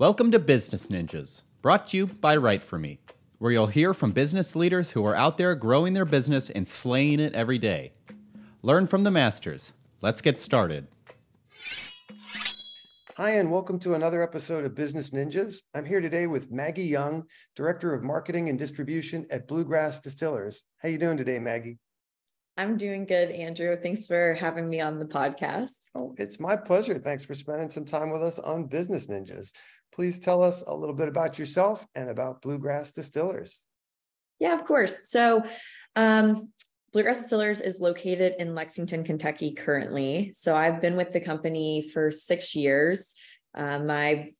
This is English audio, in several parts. Welcome to Business Ninjas, brought to you by Write For Me, where you'll hear from business leaders who are out there growing their business and slaying it every day. Learn from the masters. Let's get started. Hi, and welcome to another episode of Business Ninjas. I'm here today with Maggie Young, Director of Marketing and Distribution at Bluegrass Distillers. How you doing today, Maggie? I'm doing good, Andrew. Thanks for having me on the podcast. Oh, it's my pleasure. Thanks for spending some time with us on Business Ninjas. Please tell us a little bit about yourself and about Bluegrass Distillers. Yeah, of course. So, Bluegrass Distillers is located in Lexington, Kentucky currently. So I've been with the company for 6 years. My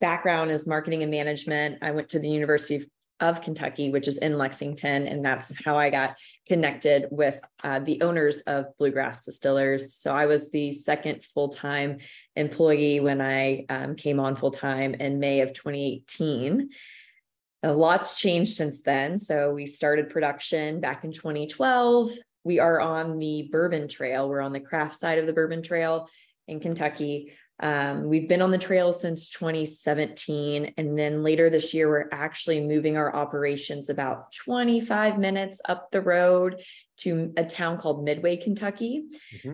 background is marketing and management. I went to the University of Kentucky, which is in Lexington, and that's how I got connected with the owners of Bluegrass Distillers. So I was the second full-time employee when I came on full-time in May of 2018. A lot's changed since then. So we started production back in 2012. We are on the Bourbon Trail. We're on the craft side of the Bourbon Trail in Kentucky. We've been on the trail since 2017. And then later this year, we're actually moving our operations about 25 minutes up the road to a town called Midway, Kentucky.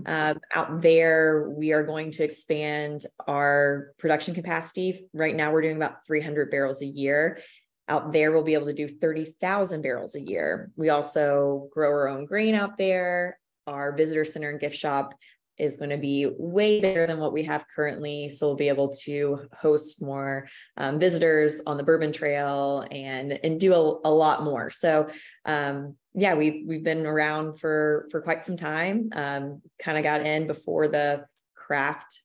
Out there, we are going to expand our production capacity. Right now, we're doing about 300 barrels a year. Out there, we'll be able to do 30,000 barrels a year. We also grow our own grain out there. Our visitor center and gift shop is going to be way bigger than what we have currently. So we'll be able to host more visitors on the Bourbon Trail and do a lot more. So yeah, we've been around for quite some time, kind of got in before the craft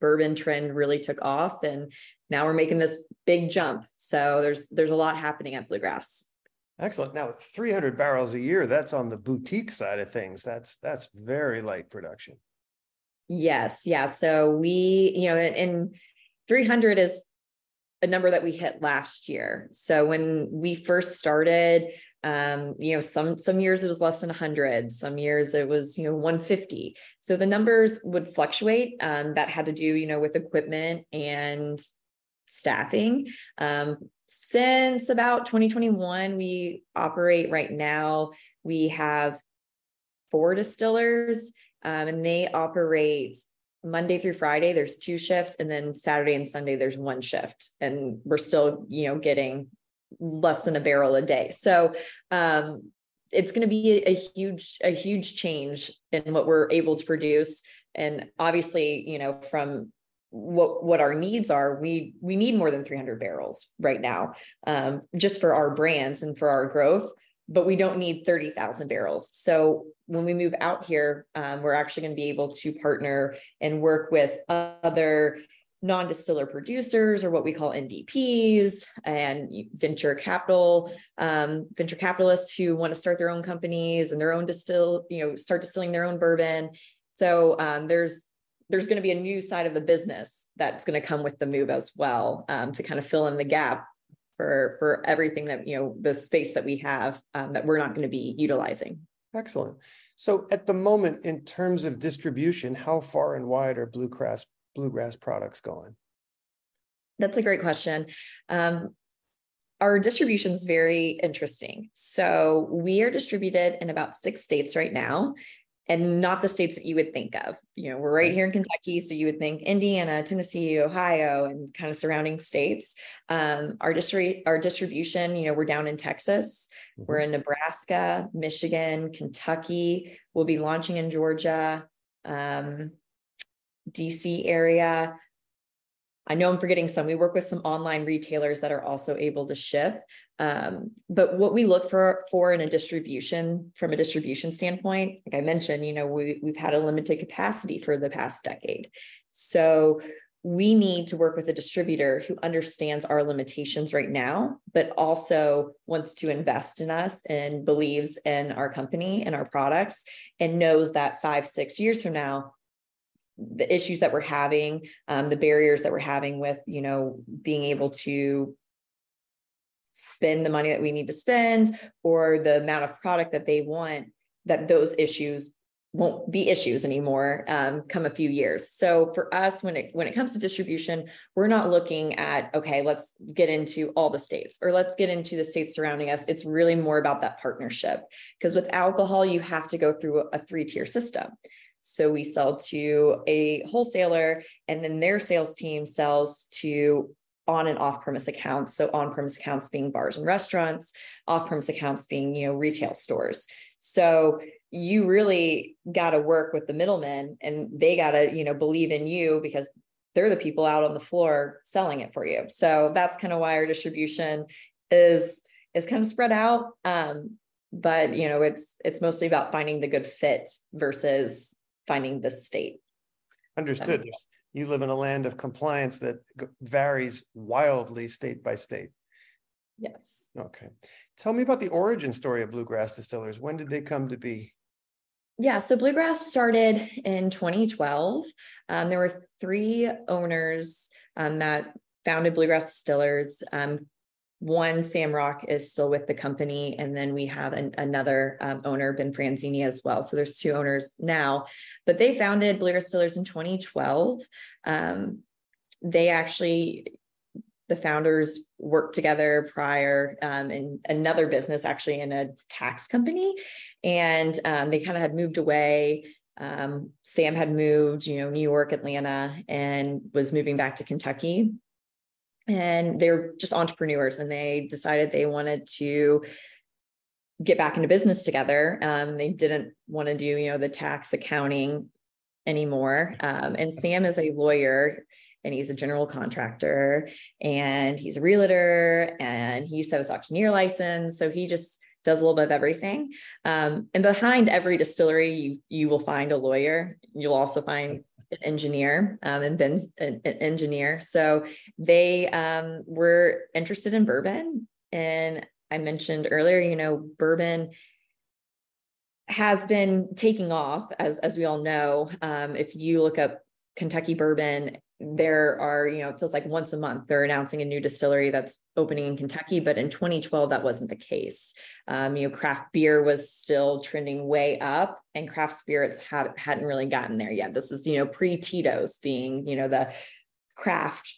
bourbon trend really took off, and now we're making this big jump. So there's a lot happening at Bluegrass. Excellent. Now, 300 barrels a year, that's on the boutique side of things. That's very light production. Yes. Yeah. So we, and 300 is a number that we hit last year. So when we first started, some years it was less than 100, some years it was, 150. So the numbers would fluctuate. That had to do, with equipment and staffing. Since about 2021, we operate right now. We have 4 distillers, and they operate Monday through Friday. There's 2 shifts, and then Saturday and Sunday, there's 1 shift, and we're still, getting less than a barrel a day. So, it's going to be a huge change in what we're able to produce. And obviously, from what our needs are, we need more than 300 barrels right now, just for our brands and for our growth, but we don't need 30,000 barrels. So when we move out here, we're actually going to be able to partner and work with other non-distiller producers, or what we call NDPs, and venture capitalists who want to start their own companies and their own start distilling their own bourbon. So there's going to be a new side of the business that's going to come with the move as well, to kind of fill in the gap for everything that, the space that we have, that we're not going to be utilizing. Excellent. So at the moment, in terms of distribution, how far and wide are Bluegrass products going? That's a great question. Our distribution is very interesting. So we are distributed in about 6 states right now, and not the states that you would think of. We're right here in Kentucky, so you would think Indiana, Tennessee, Ohio, and kind of surrounding states. Our distribution, we're down in Texas, we're in Nebraska, Michigan, Kentucky. We'll be launching in Georgia, DC area. I know I'm forgetting some. We work with some online retailers that are also able to ship. But what we look for in a distribution, from a distribution standpoint, like I mentioned, we've had a limited capacity for the past decade. So we need to work with a distributor who understands our limitations right now, but also wants to invest in us and believes in our company and our products, and knows that 5-6 years from now, the issues that we're having, the barriers that we're having with, being able to spend the money that we need to spend, or the amount of product that they want, that those issues won't be issues anymore come a few years. So for us, when it comes to distribution, we're not looking at, okay, let's get into all the states or let's get into the states surrounding us. It's really more about that partnership, because with alcohol, you have to go through a three-tier system. So we sell to a wholesaler, and then their sales team sells to on and off-premise accounts. So on-premise accounts being bars and restaurants, off-premise accounts being, you know, retail stores. So you really got to work with the middlemen, and they got to, you know, believe in you because they're the people out on the floor selling it for you. So that's kind of why our distribution is kind of spread out. But you know, it's mostly about finding the good fit versus finding the state. Understood. You live in a land of compliance that varies wildly state by state. Yes. Okay. Tell me about the origin story of Bluegrass Distillers. When did they come to be? Yeah, so Bluegrass started in 2012. There were three owners that founded Bluegrass Distillers. One, Sam Rock, is still with the company. And then we have another owner, Ben Franzini, as well. So there's two owners now, but they founded Bluegrass Distillers in 2012. The founders worked together prior in another business, actually in a tax company. And they kind of had moved away. Sam had moved, you know, New York, Atlanta, and was moving back to Kentucky. And they're just entrepreneurs, and they decided they wanted to get back into business together. They didn't want to do, you know, the tax accounting anymore. And Sam is a lawyer, and he's a general contractor, and he's a realtor, and he used to have his auctioneer license. So he just does a little bit of everything. And behind every distillery, you will find a lawyer. You'll also find an engineer, and Ben's an engineer. So they were interested in bourbon. And I mentioned earlier, you know, bourbon has been taking off, as we all know. If you look up Kentucky bourbon, there are, you know, it feels like once a month they're announcing a new distillery that's opening in Kentucky. But in 2012, that wasn't the case. You know, craft beer was still trending way up, and craft spirits hadn't really gotten there yet. This is, you know, pre-Tito's being, you know, the craft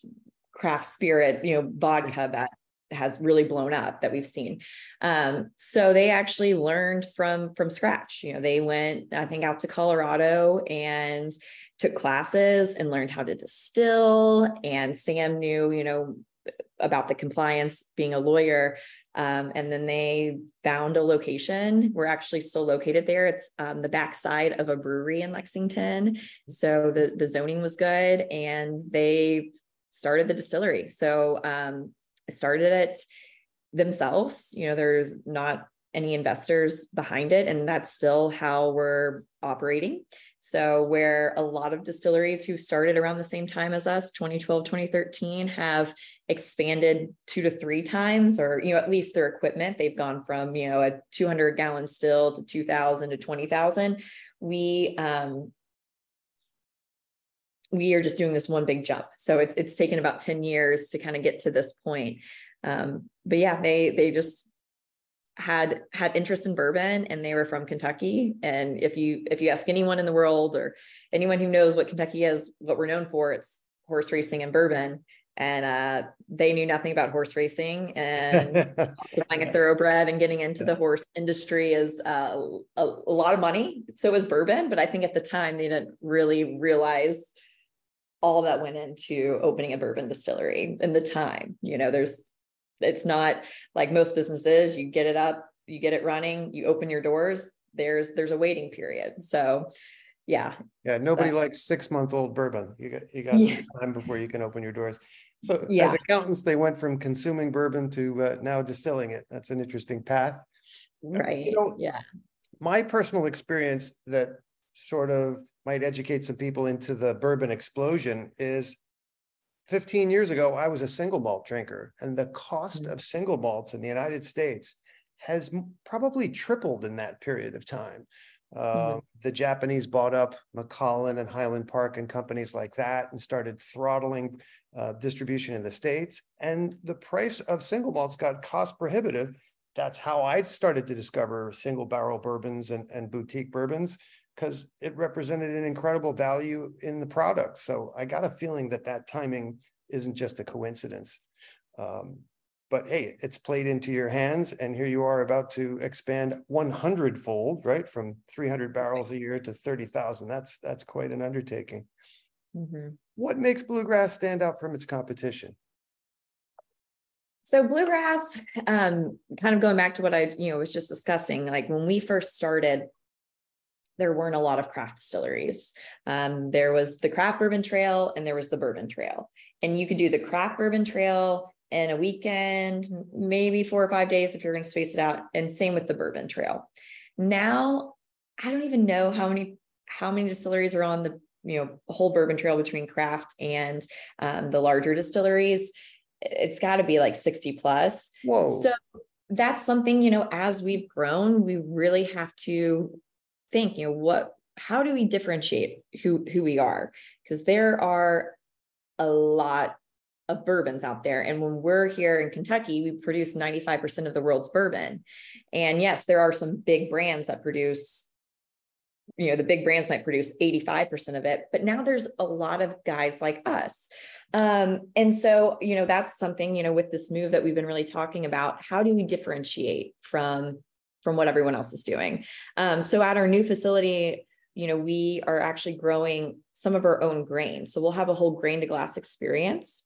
spirit, you know, vodka that has really blown up that we've seen. So they actually learned from scratch. You know, they went, I think, out to Colorado and took classes and learned how to distill. And Sam knew, you know, about the compliance, being a lawyer. And then they found a location. We're actually still located there. It's the backside of a brewery in Lexington. So the zoning was good, and they started the distillery. So started it themselves. You know, there's not any investors behind it. And that's still how we're operating. So where a lot of distilleries who started around the same time as us, 2012, 2013, have expanded 2 to 3 times, or, you know, at least their equipment. They've gone from, you know, a 200-gallon still to 2,000 to 20,000. We are just doing this one big jump. So it's taken about 10 years to kind of get to this point. But yeah, they just had interest in bourbon, and they were from Kentucky. And if you ask anyone in the world, or anyone who knows what Kentucky is, what we're known for, it's horse racing and bourbon. And they knew nothing about horse racing, and also buying a thoroughbred and getting into the horse industry is a lot of money. So is bourbon, but I think at the time they didn't really realize all that went into opening a bourbon distillery in the time. You know, it's not like most businesses. You get it up, you get it running, you open your doors. There's a waiting period. So yeah. Nobody likes 6-month-old bourbon. You got some time before you can open your doors. So as accountants, they went from consuming bourbon to now distilling it. That's an interesting path. Right. You know, my personal experience that sort of might educate some people into the bourbon explosion is 15 years ago, I was a single malt drinker, and the cost of single malts in the United States has probably tripled in that period of time. The Japanese bought up Macallan and Highland Park and companies like that, and started throttling distribution in the States. And the price of single malts got cost prohibitive. That's how I started to discover single barrel bourbons and boutique bourbons, because it represented an incredible value in the product. So I got a feeling that that timing isn't just a coincidence. But hey, it's played into your hands, and here you are about to expand 100-fold, right? From 300 barrels a year to 30,000. That's quite an undertaking. Mm-hmm. What makes bluegrass stand out from its competition? So bluegrass, kind of going back to what I was just discussing, like when we first started, there weren't a lot of craft distilleries. There was the craft bourbon trail and there was the bourbon trail. And you could do the craft bourbon trail in a weekend, maybe 4 or 5 days if you're going to space it out. And same with the bourbon trail. Now, I don't even know how many distilleries are on the whole bourbon trail between craft and the larger distilleries. It's got to be like 60 plus. Whoa. So that's something, as we've grown, we really have to think, how do we differentiate who we are? Because there are a lot of bourbons out there. And when we're here in Kentucky, we produce 95% of the world's bourbon. And yes, there are some big brands that produce, the big brands might produce 85% of it, but now there's a lot of guys like us. And so, that's something, with this move that we've been really talking about, how do we differentiate from what everyone else is doing? So at our new facility, we are actually growing some of our own grain. So we'll have a whole grain to glass experience.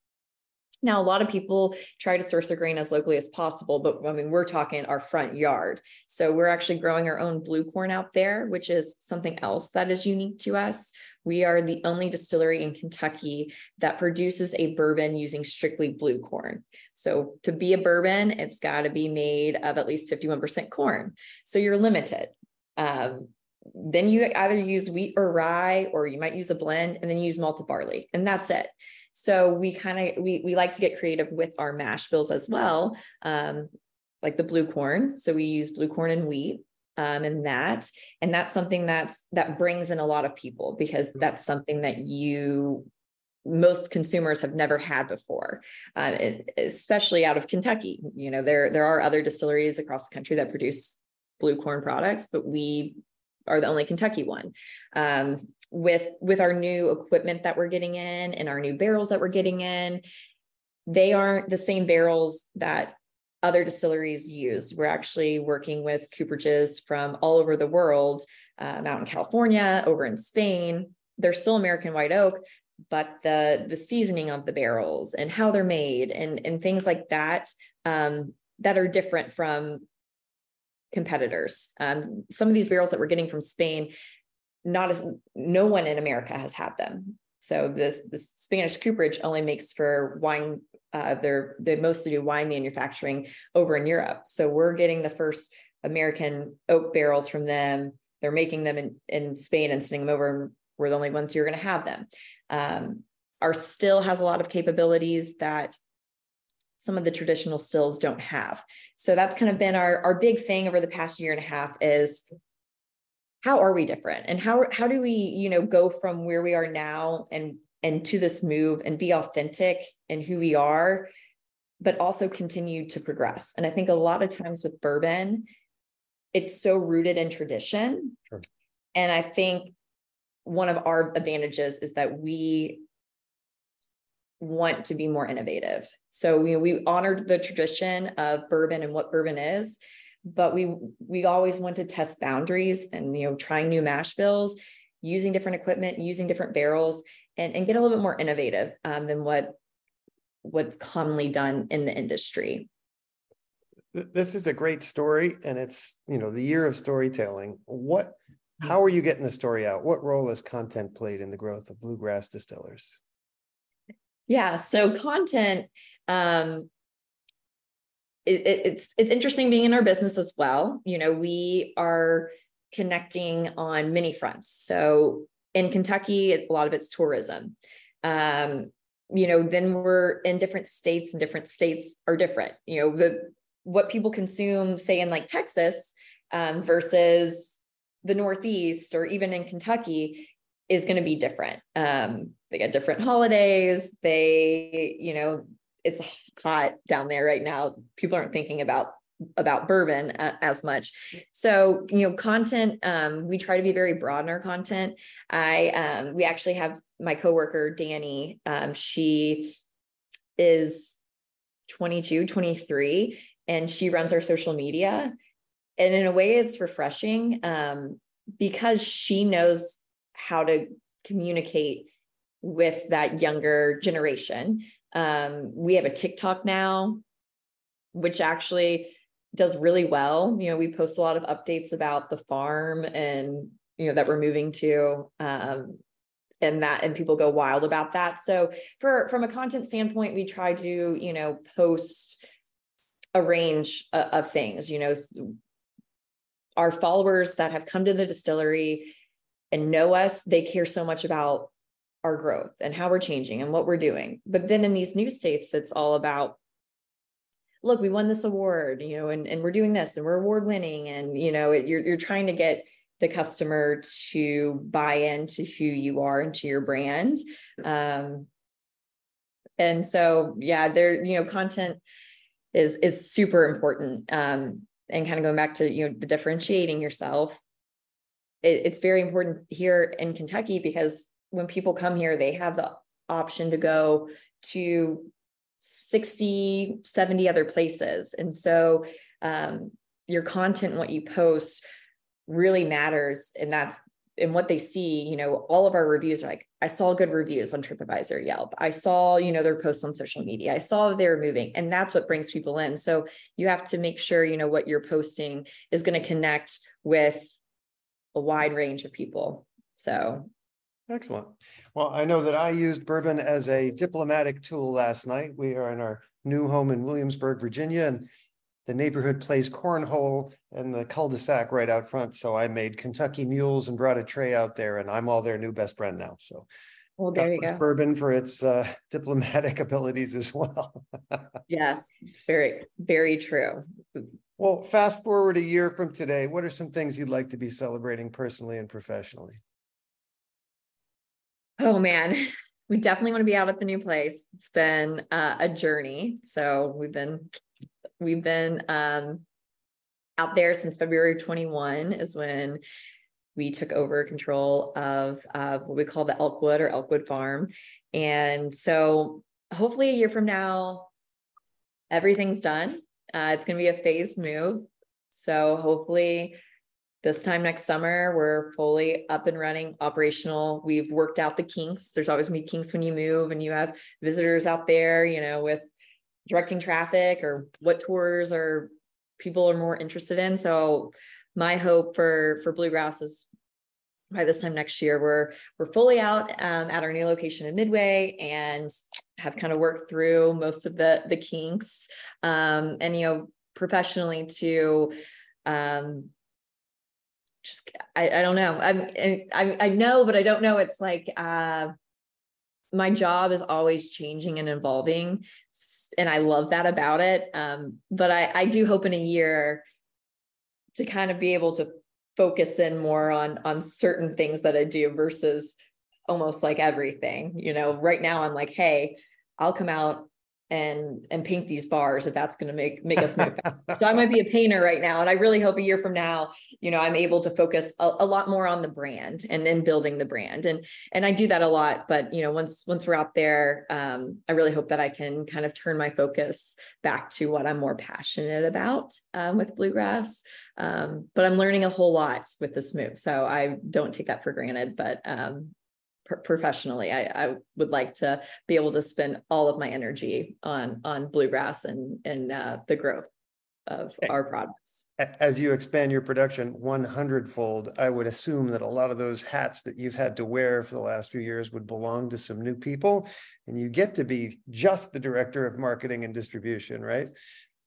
Now, a lot of people try to source their grain as locally as possible, but I mean, we're talking our front yard. So we're actually growing our own blue corn out there, which is something else that is unique to us. We are the only distillery in Kentucky that produces a bourbon using strictly blue corn. So to be a bourbon, it's got to be made of at least 51% corn. So you're limited. Then you either use wheat or rye, or you might use a blend, and then you use malted barley, and that's it. So we like to get creative with our mash bills as well, like the blue corn. So we use blue corn and wheat and that's something that brings in a lot of people, because that's something that most consumers have never had before, especially out of Kentucky. There are other distilleries across the country that produce blue corn products, but we are the only Kentucky one. With our new equipment that we're getting in and our new barrels that we're getting in, they aren't the same barrels that other distilleries use. We're actually working with cooperages from all over the world, out in California, over in Spain. They're still American white oak, but the seasoning of the barrels and how they're made and things like that, that are different from competitors. Some of these barrels that we're getting from Spain, no one in America has had them. So this Spanish cooperage only makes for wine. They mostly do wine manufacturing over in Europe. So we're getting the first American oak barrels from them. They're making them in Spain and sending them over. We're the only ones who are going to have them. Our still has a lot of capabilities that some of the traditional stills don't have. So that's kind of been our big thing over the past year and a half is, how are we different? And how do we, go from where we are now and to this move and be authentic in who we are, but also continue to progress? And I think a lot of times with bourbon, it's so rooted in tradition. Sure. And I think one of our advantages is that we want to be more innovative. So we honored the tradition of bourbon and what bourbon is, but we always want to test boundaries and, trying new mash bills, using different equipment, using different barrels, and get a little bit more innovative than what's commonly done in the industry. This is a great story, and it's, the year of storytelling. How are you getting the story out? What role has content played in the growth of Bluegrass Distillers? Yeah. So content, it's interesting being in our business as well. We are connecting on many fronts. So in Kentucky, a lot of it's tourism. Then we're in different states, and different states are different. What people consume, say in like Texas, versus the Northeast or even in Kentucky, is going to be different. They got different holidays. It's hot down there right now. People aren't thinking about about bourbon as much. So, you know, content, we try to be very broad in our content. We actually have my coworker, Dani, she is 22, 23, and she runs our social media. And in a way it's refreshing, because she knows how to communicate with that younger generation. We have a TikTok now, which actually does really well. You know, we post a lot of updates about the farm and, you know, that we're moving to, and people go wild about that. So from a content standpoint, we try to, you know, post a range of things. You know, our followers that have come to the distillery and know us, they care so much about our growth and how we're changing and what we're doing. But then in these new states, it's all about, look, we won this award, you know, and we're doing this and we're award winning. And, you know, you're trying to get the customer to buy into who you are and to your brand. And so, yeah, you know, content is super important. And kind of going back to, you know, the differentiating yourself, it's very important here in Kentucky, because when people come here, they have the option to go to 60, 70 other places. And so your content, what you post really matters. And what they see. You know, all of our reviews are like, I saw good reviews on TripAdvisor, Yelp. I saw, you know, their posts on social media. I saw that they were moving, and that's what brings people in. So you have to make sure, you know, what you're posting is going to connect with a wide range of people. So. Excellent. Well, I know that I used bourbon as a diplomatic tool last night. We are in our new home in Williamsburg, Virginia, and the neighborhood plays cornhole and the cul-de-sac right out front. So I made Kentucky mules and brought a tray out there, and I'm all their new best friend now. So, well, there you go. Bourbon for its diplomatic abilities as well. Yes, it's very, very true. Well, fast forward a year from today, what are some things you'd like to be celebrating personally and professionally? Oh man, we definitely want to be out at the new place. It's been a journey. So we've been out there since February 21 is when we took over control of what we call the Elkwood Farm. And so hopefully a year from now, everything's done. It's going to be a phased move. So hopefully this time next summer, we're fully up and running, operational. We've worked out the kinks. There's always going to be kinks when you move and you have visitors out there, you know, with directing traffic or what tours or people are more interested in. So my hope for Bluegrass is by this time next year, we're fully out at our new location in Midway and have kind of worked through most of the kinks. And, you know, professionally too, just, I don't know. I know, but I don't know. It's like, my job is always changing and evolving, and I love that about it. But I do hope in a year to kind of be able to focus in more on certain things that I do versus almost like everything, you know. Right now I'm like, hey, I'll come out and paint these bars if that's going to make us move fast. So I might be a painter right now. And I really hope a year from now, you know, I'm able to focus a lot more on the brand and then building the brand. And I do that a lot, but you know, once we're out there, I really hope that I can kind of turn my focus back to what I'm more passionate about, with Bluegrass. But I'm learning a whole lot with this move. So I don't take that for granted, but, professionally, I would like to be able to spend all of my energy on Bluegrass and the growth of our products. As you expand your production 100-fold, I would assume that a lot of those hats that you've had to wear for the last few years would belong to some new people, and you get to be just the director of marketing and distribution, right?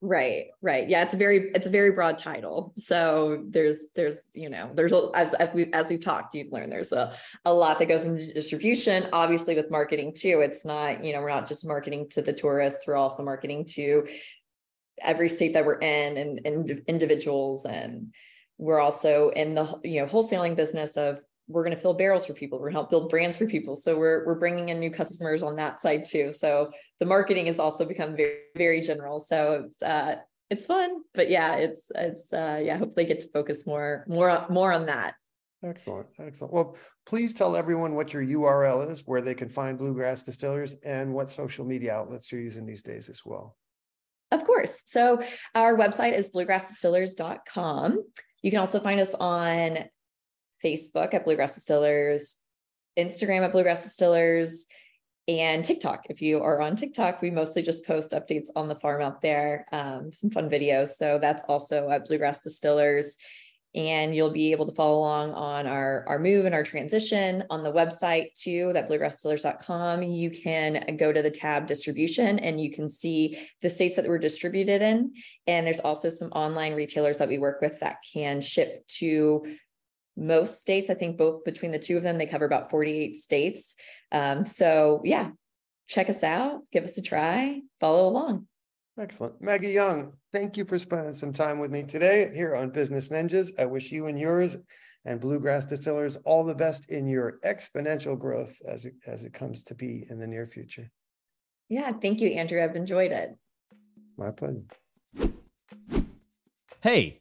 Right. Yeah. It's a very broad title. So as we've talked, you've learned there's a lot that goes into distribution, obviously with marketing too. It's not, you know, we're not just marketing to the tourists. We're also marketing to every state that we're in and individuals. And we're also in the, you know, wholesaling business of, we're going to fill barrels for people. We're going to help build brands for people. So we're bringing in new customers on that side too. So the marketing has also become very, very general. So it's it's fun, but yeah, it's hopefully get to focus more on that. Excellent. Well, please tell everyone what your URL is, where they can find Bluegrass Distillers, and what social media outlets you're using these days as well. Of course. So our website is bluegrassdistillers.com. You can also find us on Facebook at Bluegrass Distillers, Instagram at Bluegrass Distillers, and TikTok. If you are on TikTok, we mostly just post updates on the farm out there, some fun videos. So that's also at Bluegrass Distillers. And you'll be able to follow along on our move and our transition on the website too, that bluegrassdistillers.com. You can go to the tab distribution and you can see the states that we're distributed in. And there's also some online retailers that we work with that can ship to most states. I think both between the two of them, they cover about 48 states. So yeah, check us out, give us a try, follow along. Excellent. Maggie Young, thank you for spending some time with me today here on Business Ninjas. I wish you and yours and Bluegrass Distillers all the best in your exponential growth as it comes to be in the near future. Yeah, thank you, Andrew. I've enjoyed it. My pleasure. Hey,